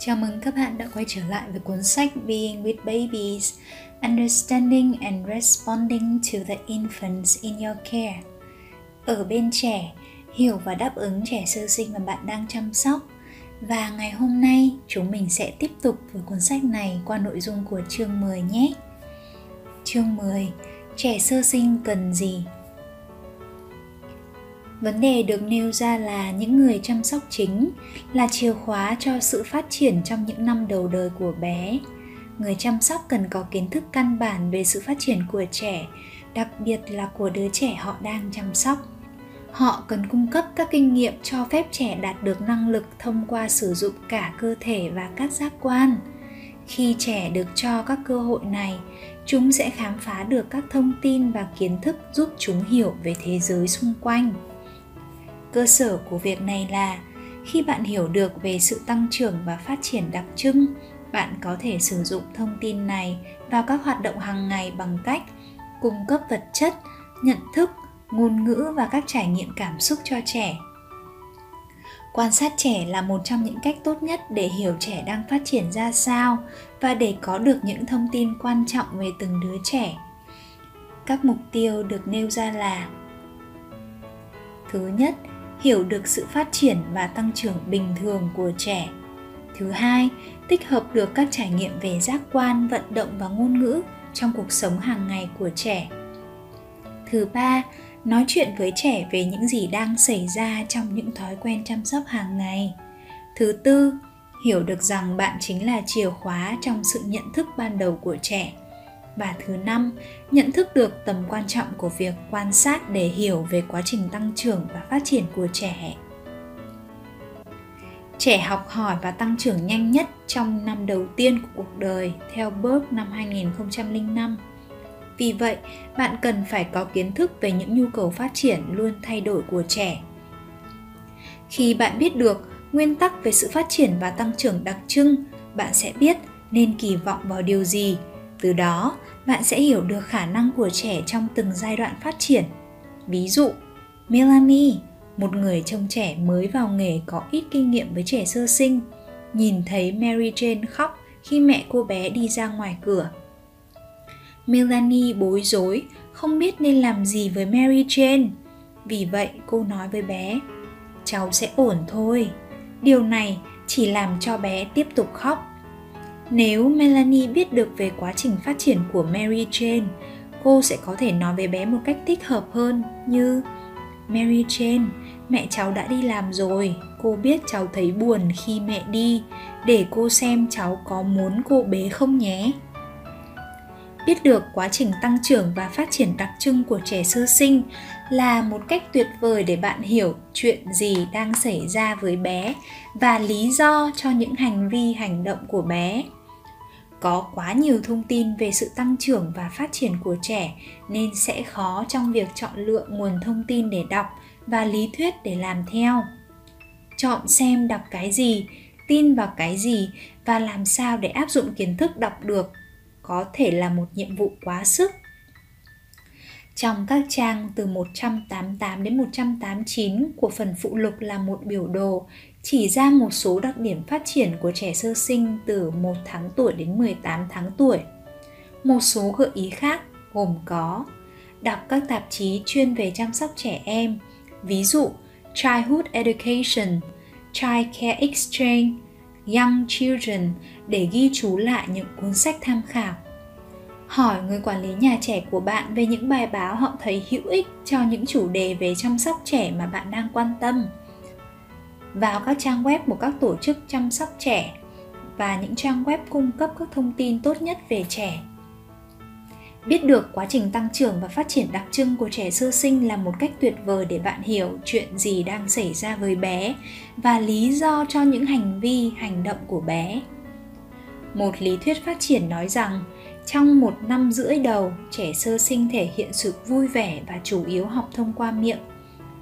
Chào mừng các bạn đã quay trở lại với cuốn sách Being with Babies, Understanding and Responding to the Infants in Your Care. Ở bên trẻ, hiểu và đáp ứng trẻ sơ sinh mà bạn đang chăm sóc. Và ngày hôm nay, chúng mình sẽ tiếp tục với cuốn sách này qua nội dung của chương 10 nhé. Chương 10. Trẻ sơ sinh cần gì? Vấn đề được nêu ra là những người chăm sóc chính là chìa khóa cho sự phát triển trong những năm đầu đời của bé. Người chăm sóc cần có kiến thức căn bản về sự phát triển của trẻ, đặc biệt là của đứa trẻ họ đang chăm sóc. Họ cần cung cấp các kinh nghiệm cho phép trẻ đạt được năng lực thông qua sử dụng cả cơ thể và các giác quan. Khi trẻ được cho các cơ hội này, chúng sẽ khám phá được các thông tin và kiến thức giúp chúng hiểu về thế giới xung quanh. Cơ sở của việc này là khi bạn hiểu được về sự tăng trưởng và phát triển đặc trưng, bạn có thể sử dụng thông tin này vào các hoạt động hàng ngày bằng cách cung cấp vật chất, nhận thức, ngôn ngữ và các trải nghiệm cảm xúc cho trẻ. Quan sát trẻ là một trong những cách tốt nhất để hiểu trẻ đang phát triển ra sao và để có được những thông tin quan trọng về từng đứa trẻ. Các mục tiêu được nêu ra là: thứ nhất, hiểu được sự phát triển và tăng trưởng bình thường của trẻ. Thứ hai, tích hợp được các trải nghiệm về giác quan, vận động và ngôn ngữ trong cuộc sống hàng ngày của trẻ. Thứ ba, nói chuyện với trẻ về những gì đang xảy ra trong những thói quen chăm sóc hàng ngày. Thứ tư, hiểu được rằng bạn chính là chìa khóa trong sự nhận thức ban đầu của trẻ. Và thứ năm, nhận thức được tầm quan trọng của việc quan sát để hiểu về quá trình tăng trưởng và phát triển của trẻ. Trẻ học hỏi và tăng trưởng nhanh nhất trong năm đầu tiên của cuộc đời, theo Burt năm 2005. Vì vậy, bạn cần phải có kiến thức về những nhu cầu phát triển luôn thay đổi của trẻ. Khi bạn biết được nguyên tắc về sự phát triển và tăng trưởng đặc trưng, bạn sẽ biết nên kỳ vọng vào điều gì. Từ đó, bạn sẽ hiểu được khả năng của trẻ trong từng giai đoạn phát triển. Ví dụ, Melanie, một người trông trẻ mới vào nghề có ít kinh nghiệm với trẻ sơ sinh, nhìn thấy Mary Jane khóc khi mẹ cô bé đi ra ngoài cửa. Melanie bối rối, không biết nên làm gì với Mary Jane. Vì vậy, cô nói với bé, cháu sẽ ổn thôi. Điều này chỉ làm cho bé tiếp tục khóc. Nếu Melanie biết được về quá trình phát triển của Mary Jane, cô sẽ có thể nói với bé một cách thích hợp hơn như: Mary Jane, mẹ cháu đã đi làm rồi, cô biết cháu thấy buồn khi mẹ đi, để cô xem cháu có muốn cô bé không nhé. Biết được quá trình tăng trưởng và phát triển đặc trưng của trẻ sơ sinh là một cách tuyệt vời để bạn hiểu chuyện gì đang xảy ra với bé và lý do cho những hành vi hành động của bé. Có quá nhiều thông tin về sự tăng trưởng và phát triển của trẻ nên sẽ khó trong việc chọn lựa nguồn thông tin để đọc và lý thuyết để làm theo. Chọn xem đọc cái gì, tin vào cái gì và làm sao để áp dụng kiến thức đọc được có thể là một nhiệm vụ quá sức. Trong các trang từ 188 đến 189 của phần phụ lục là một biểu đồ chỉ ra một số đặc điểm phát triển của trẻ sơ sinh từ 1 tháng tuổi đến 18 tháng tuổi. Một số gợi ý khác gồm có: đọc các tạp chí chuyên về chăm sóc trẻ em, ví dụ Childhood Education, Child Care Exchange, Young Children để ghi chú lại những cuốn sách tham khảo. Hỏi người quản lý nhà trẻ của bạn về những bài báo họ thấy hữu ích cho những chủ đề về chăm sóc trẻ mà bạn đang quan tâm. Vào các trang web của các tổ chức chăm sóc trẻ và những trang web cung cấp các thông tin tốt nhất về trẻ. Biết được quá trình tăng trưởng và phát triển đặc trưng của trẻ sơ sinh là một cách tuyệt vời để bạn hiểu chuyện gì đang xảy ra với bé và lý do cho những hành vi, hành động của bé. Một lý thuyết phát triển nói rằng trong 1,5 năm đầu, trẻ sơ sinh thể hiện sự vui vẻ và chủ yếu học thông qua miệng.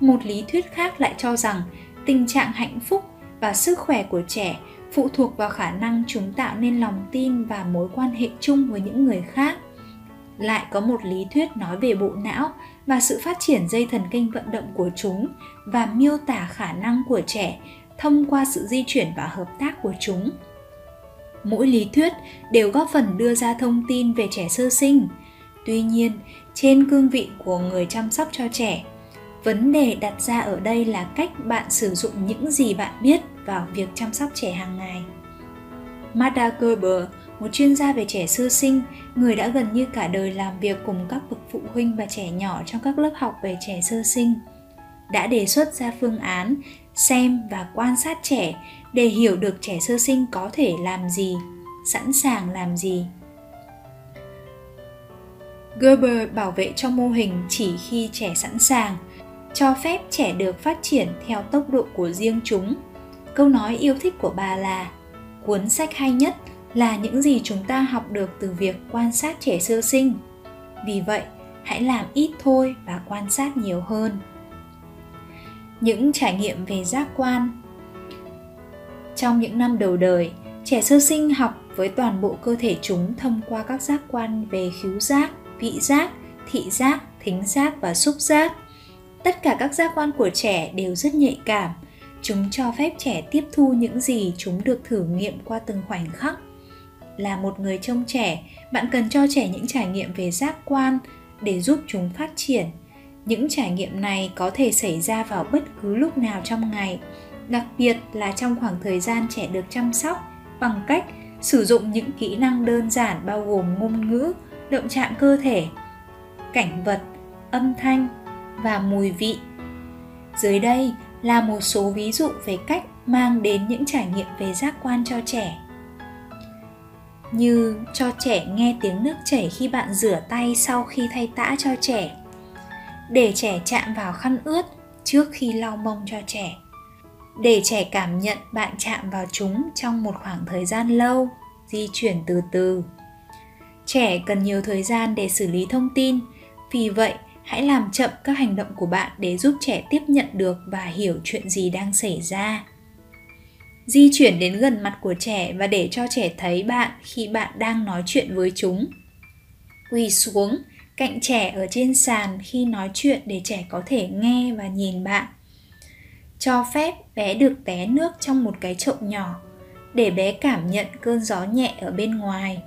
Một lý thuyết khác lại cho rằng tình trạng hạnh phúc và sức khỏe của trẻ phụ thuộc vào khả năng chúng tạo nên lòng tin và mối quan hệ chung với những người khác. Lại có một lý thuyết nói về bộ não và sự phát triển dây thần kinh vận động của chúng và miêu tả khả năng của trẻ thông qua sự di chuyển và hợp tác của chúng. mỗi lý thuyết đều góp phần đưa ra thông tin về trẻ sơ sinh. Tuy nhiên, trên cương vị của người chăm sóc cho trẻ, vấn đề đặt ra ở đây là cách bạn sử dụng những gì bạn biết vào việc chăm sóc trẻ hàng ngày. Martha Gerber, một chuyên gia về trẻ sơ sinh, người đã gần như cả đời làm việc cùng các bậc phụ huynh và trẻ nhỏ trong các lớp học về trẻ sơ sinh, đã đề xuất ra phương án xem và quan sát trẻ để hiểu được trẻ sơ sinh có thể làm gì, sẵn sàng làm gì. Gerber bảo vệ cho mô hình chỉ khi trẻ sẵn sàng, cho phép trẻ được phát triển theo tốc độ của riêng chúng. Câu nói yêu thích của bà là: cuốn sách hay nhất là những gì chúng ta học được từ việc quan sát trẻ sơ sinh. Vì vậy, hãy làm ít thôi và quan sát nhiều hơn. Những trải nghiệm về giác quan. Trong những năm đầu đời, trẻ sơ sinh học với toàn bộ cơ thể chúng thông qua các giác quan về khứu giác, vị giác, thị giác, thính giác và xúc giác. Tất cả các giác quan của trẻ đều rất nhạy cảm. Chúng cho phép trẻ tiếp thu những gì chúng được thử nghiệm qua từng khoảnh khắc. Là một người trông trẻ, bạn cần cho trẻ những trải nghiệm về giác quan để giúp chúng phát triển. Những trải nghiệm này có thể xảy ra vào bất cứ lúc nào trong ngày, đặc biệt là trong khoảng thời gian trẻ được chăm sóc, bằng cách sử dụng những kỹ năng đơn giản bao gồm ngôn ngữ, động chạm cơ thể, cảnh vật, âm thanh và mùi vị. Dưới đây là một số ví dụ về cách mang đến những trải nghiệm về giác quan cho trẻ. Như cho trẻ nghe tiếng nước chảy khi bạn rửa tay sau khi thay tã cho trẻ, để trẻ chạm vào khăn ướt trước khi lau mông cho trẻ, để trẻ cảm nhận bạn chạm vào chúng trong một khoảng thời gian lâu, di chuyển từ từ. Trẻ cần nhiều thời gian để xử lý thông tin, vì vậy hãy làm chậm các hành động của bạn để giúp trẻ tiếp nhận được và hiểu chuyện gì đang xảy ra. Di chuyển đến gần mặt của trẻ và để cho trẻ thấy bạn khi bạn đang nói chuyện với chúng. Quỳ xuống cạnh trẻ ở trên sàn khi nói chuyện để trẻ có thể nghe và nhìn bạn. Cho phép bé được té nước trong một cái chậu nhỏ để bé cảm nhận cơn gió nhẹ ở bên ngoài.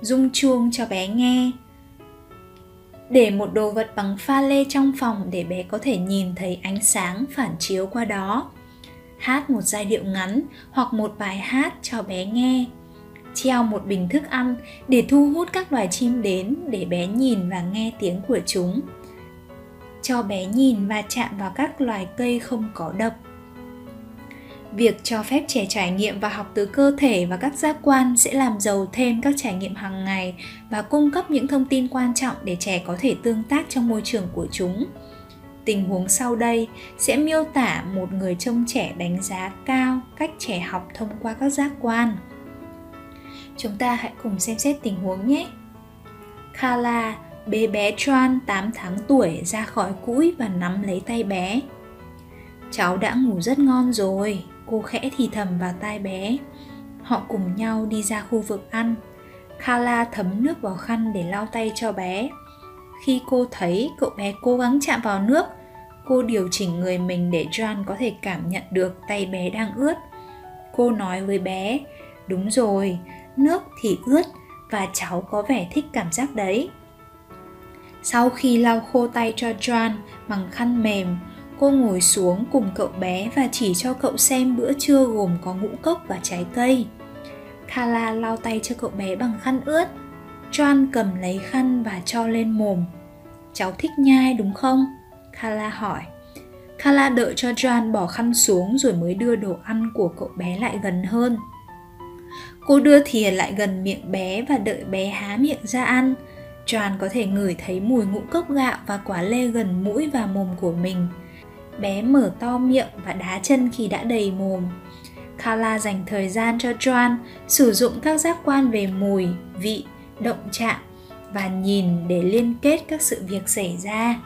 Rung chuông cho bé nghe. Để một đồ vật bằng pha lê trong phòng để bé có thể nhìn thấy ánh sáng phản chiếu qua đó. Hát một giai điệu ngắn hoặc một bài hát cho bé nghe. Treo một bình thức ăn để thu hút các loài chim đến để bé nhìn và nghe tiếng của chúng. Cho bé nhìn và chạm vào các loài cây không có độc. Việc cho phép trẻ trải nghiệm và học từ cơ thể và các giác quan sẽ làm giàu thêm các trải nghiệm hàng ngày và cung cấp những thông tin quan trọng để trẻ có thể tương tác trong môi trường của chúng. Tình huống sau đây sẽ miêu tả một người trông trẻ đánh giá cao cách trẻ học thông qua các giác quan. Chúng ta hãy cùng xem xét tình huống nhé. Kala bế bé John 8 tháng tuổi ra khỏi cũi và nắm lấy tay bé. Cháu đã ngủ rất ngon rồi, cô khẽ thì thầm vào tai bé. Họ cùng nhau đi ra khu vực ăn. Carla thấm nước vào khăn để lau tay cho bé. Khi cô thấy cậu bé cố gắng chạm vào nước, cô điều chỉnh người mình để John có thể cảm nhận được tay bé đang ướt. Cô nói với bé, đúng rồi, nước thì ướt và cháu có vẻ thích cảm giác đấy. Sau khi lau khô tay cho John bằng khăn mềm, cô ngồi xuống cùng cậu bé và chỉ cho cậu xem bữa trưa gồm có ngũ cốc và trái cây. Kala lau tay cho cậu bé bằng khăn ướt. John cầm lấy khăn và cho lên mồm. Cháu thích nhai đúng không? Kala hỏi. Kala đợi cho John bỏ khăn xuống rồi mới đưa đồ ăn của cậu bé lại gần hơn. Cô đưa thìa lại gần miệng bé và đợi bé há miệng ra ăn. John có thể ngửi thấy mùi ngũ cốc gạo và quả lê gần mũi và mồm của mình. Bé mở to miệng và đá chân khi đã đầy mồm. Carla dành thời gian cho Joan sử dụng các giác quan về mùi, vị, động chạm và nhìn để liên kết các sự việc xảy ra.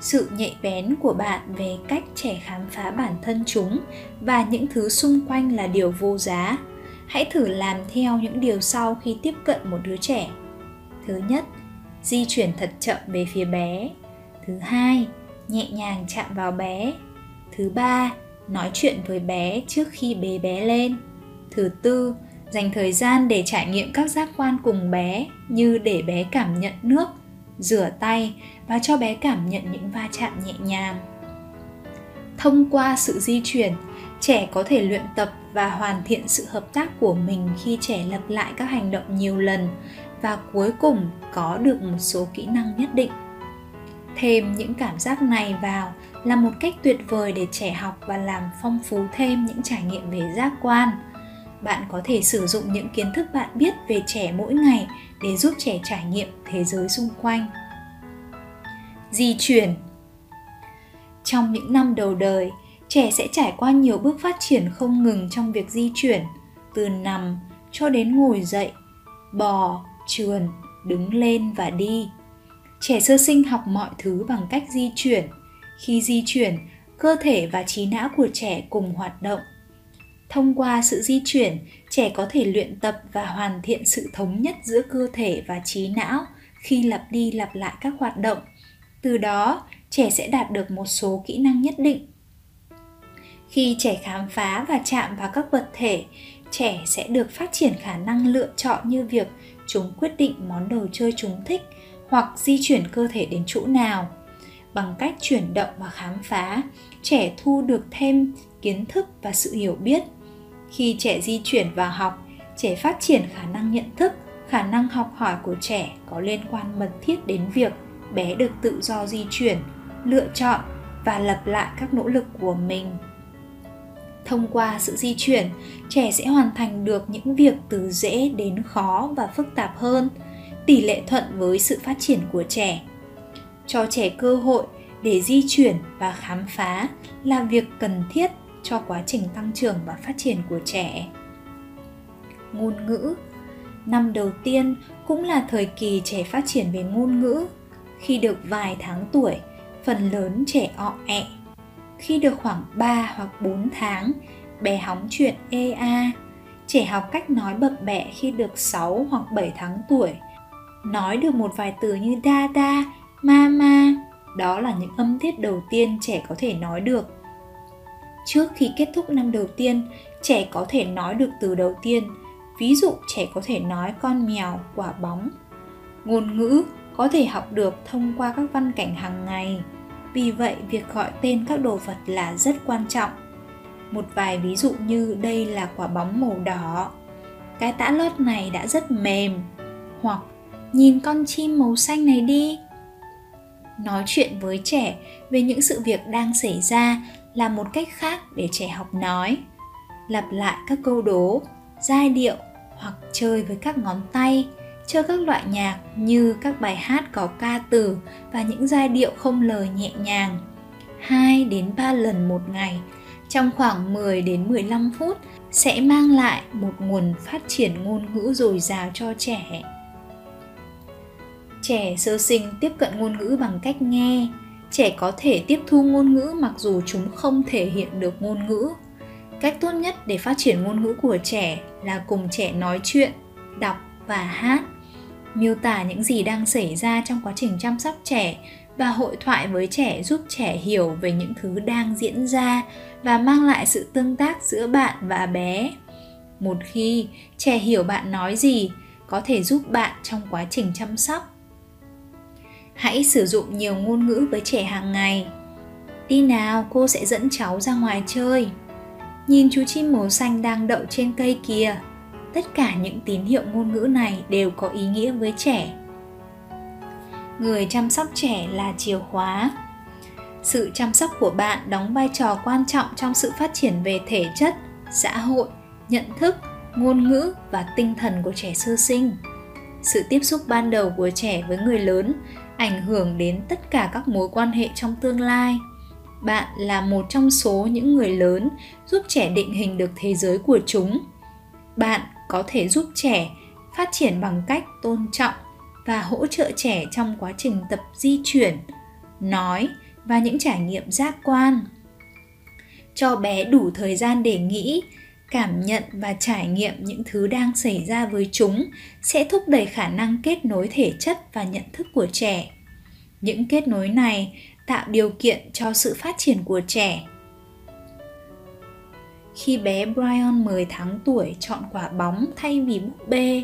Sự nhạy bén của bạn về cách trẻ khám phá bản thân chúng và những thứ xung quanh là điều vô giá. Hãy thử làm theo những điều sau khi tiếp cận một đứa trẻ. Thứ nhất, di chuyển thật chậm về phía bé. Thứ hai, nhẹ nhàng chạm vào bé. Thứ ba, nói chuyện với bé trước khi bế bé lên. Thứ tư, dành thời gian để trải nghiệm các giác quan cùng bé như để bé cảm nhận nước, rửa tay và cho bé cảm nhận những va chạm nhẹ nhàng. Thông qua sự di chuyển, trẻ có thể luyện tập và hoàn thiện sự hợp tác của mình khi trẻ lặp lại các hành động nhiều lần và cuối cùng có được một số kỹ năng nhất định. Thêm những cảm giác này vào là một cách tuyệt vời để trẻ học và làm phong phú thêm những trải nghiệm về giác quan. Bạn có thể sử dụng những kiến thức bạn biết về trẻ mỗi ngày để giúp trẻ trải nghiệm thế giới xung quanh. Di chuyển. Trong những năm đầu đời, trẻ sẽ trải qua nhiều bước phát triển không ngừng trong việc di chuyển, từ nằm cho đến ngồi dậy, bò, trườn, đứng lên và đi. Trẻ sơ sinh học mọi thứ bằng cách di chuyển. Khi di chuyển, cơ thể và trí não của trẻ cùng hoạt động. Thông qua sự di chuyển, trẻ có thể luyện tập và hoàn thiện sự thống nhất giữa cơ thể và trí não khi lặp đi lặp lại các hoạt động. Từ đó, trẻ sẽ đạt được một số kỹ năng nhất định. Khi trẻ khám phá và chạm vào các vật thể, trẻ sẽ được phát triển khả năng lựa chọn như việc chúng quyết định món đồ chơi chúng thích hoặc di chuyển cơ thể đến chỗ nào. Bằng cách chuyển động và khám phá, trẻ thu được thêm kiến thức và sự hiểu biết. Khi trẻ di chuyển và học, trẻ phát triển khả năng nhận thức, khả năng học hỏi của trẻ có liên quan mật thiết đến việc bé được tự do di chuyển, lựa chọn và lặp lại các nỗ lực của mình. Thông qua sự di chuyển, trẻ sẽ hoàn thành được những việc từ dễ đến khó và phức tạp hơn, tỷ lệ thuận với sự phát triển của trẻ. Cho trẻ cơ hội để di chuyển và khám phá là việc cần thiết cho quá trình tăng trưởng và phát triển của trẻ. Ngôn ngữ. Năm đầu tiên cũng là thời kỳ trẻ phát triển về ngôn ngữ. Khi được vài tháng tuổi, phần lớn trẻ ọ ẹ. Khi được khoảng 3 hoặc 4 tháng, bé hóng chuyện ê a. Trẻ học cách nói bập bẹ khi được 6 hoặc 7 tháng tuổi. Nói được một vài từ như da da, mama. Đó là những âm tiết đầu tiên trẻ có thể nói được. Trước khi kết thúc năm đầu tiên, trẻ có thể nói được từ đầu tiên. Ví dụ, trẻ có thể nói con mèo, quả bóng. Ngôn ngữ có thể học được thông qua các văn cảnh hàng ngày. Vì vậy, việc gọi tên các đồ vật là rất quan trọng. Một vài ví dụ như đây là quả bóng màu đỏ, cái tã lót này đã rất mềm, hoặc nhìn con chim màu xanh này đi. Nói chuyện với trẻ về những sự việc đang xảy ra là một cách khác để trẻ học nói. Lặp lại các câu đố, giai điệu hoặc chơi với các ngón tay, chơi các loại nhạc như các bài hát có ca từ và những giai điệu không lời nhẹ nhàng 2 đến 3 lần một ngày trong khoảng 10 đến 15 phút sẽ mang lại một nguồn phát triển ngôn ngữ dồi dào cho trẻ. Trẻ sơ sinh tiếp cận ngôn ngữ bằng cách nghe. Trẻ có thể tiếp thu ngôn ngữ mặc dù chúng không thể hiện được ngôn ngữ. Cách tốt nhất để phát triển ngôn ngữ của trẻ là cùng trẻ nói chuyện, đọc và hát, miêu tả những gì đang xảy ra trong quá trình chăm sóc trẻ và hội thoại với trẻ giúp trẻ hiểu về những thứ đang diễn ra và mang lại sự tương tác giữa bạn và bé. Một khi trẻ hiểu bạn nói gì, có thể giúp bạn trong quá trình chăm sóc. Hãy sử dụng nhiều ngôn ngữ với trẻ hàng ngày. Đi nào, cô sẽ dẫn cháu ra ngoài chơi. Nhìn chú chim màu xanh đang đậu trên cây kìa. Tất cả những tín hiệu ngôn ngữ này đều có ý nghĩa với trẻ. Người chăm sóc trẻ là chìa khóa. Sự chăm sóc của bạn đóng vai trò quan trọng trong sự phát triển về thể chất, xã hội, nhận thức, ngôn ngữ và tinh thần của trẻ sơ sinh. Sự tiếp xúc ban đầu của trẻ với người lớn ảnh hưởng đến tất cả các mối quan hệ trong tương lai. Bạn là một trong số những người lớn giúp trẻ định hình được thế giới của chúng. Bạn có thể giúp trẻ phát triển bằng cách tôn trọng và hỗ trợ trẻ trong quá trình tập di chuyển, nói và những trải nghiệm giác quan. Cho bé đủ thời gian để nghĩ, cảm nhận và trải nghiệm những thứ đang xảy ra với chúng sẽ thúc đẩy khả năng kết nối thể chất và nhận thức của trẻ. Những kết nối này tạo điều kiện cho sự phát triển của trẻ. Khi bé Brian 10 tháng tuổi chọn quả bóng thay vì búp bê,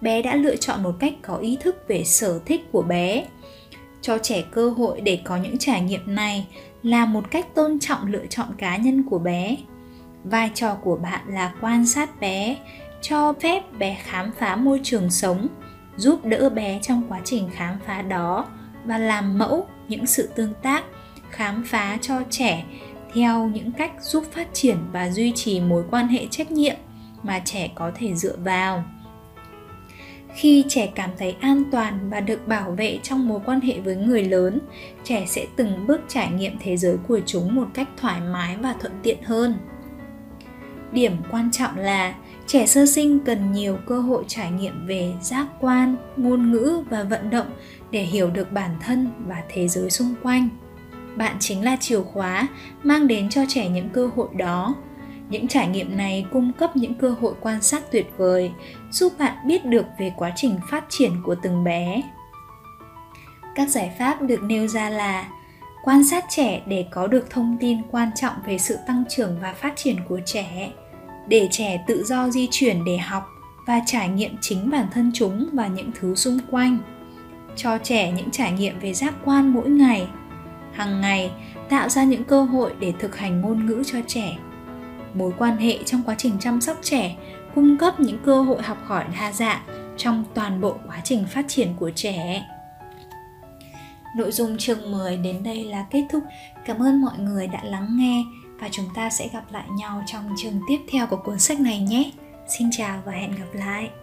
bé đã lựa chọn một cách có ý thức về sở thích của bé. Cho trẻ cơ hội để có những trải nghiệm này là một cách tôn trọng lựa chọn cá nhân của bé. Vai trò của bạn là quan sát bé, cho phép bé khám phá môi trường sống, giúp đỡ bé trong quá trình khám phá đó và làm mẫu những sự tương tác, khám phá cho trẻ theo những cách giúp phát triển và duy trì mối quan hệ trách nhiệm mà trẻ có thể dựa vào. Khi trẻ cảm thấy an toàn và được bảo vệ trong mối quan hệ với người lớn, trẻ sẽ từng bước trải nghiệm thế giới của chúng một cách thoải mái và thuận tiện hơn. Điểm quan trọng là trẻ sơ sinh cần nhiều cơ hội trải nghiệm về giác quan, ngôn ngữ và vận động để hiểu được bản thân và thế giới xung quanh. Bạn chính là chìa khóa mang đến cho trẻ những cơ hội đó. Những trải nghiệm này cung cấp những cơ hội quan sát tuyệt vời, giúp bạn biết được về quá trình phát triển của từng bé. Các giải pháp được nêu ra là quan sát trẻ để có được thông tin quan trọng về sự tăng trưởng và phát triển của trẻ, để trẻ tự do di chuyển để học và trải nghiệm chính bản thân chúng và những thứ xung quanh, cho trẻ những trải nghiệm về giác quan mỗi ngày, hàng ngày tạo ra những cơ hội để thực hành ngôn ngữ cho trẻ. Mối quan hệ trong quá trình chăm sóc trẻ cung cấp những cơ hội học hỏi đa dạng trong toàn bộ quá trình phát triển của trẻ. Nội dung chương 10 đến đây là kết thúc. Cảm ơn mọi người đã lắng nghe và chúng ta sẽ gặp lại nhau trong chương tiếp theo của cuốn sách này nhé. Xin chào và hẹn gặp lại.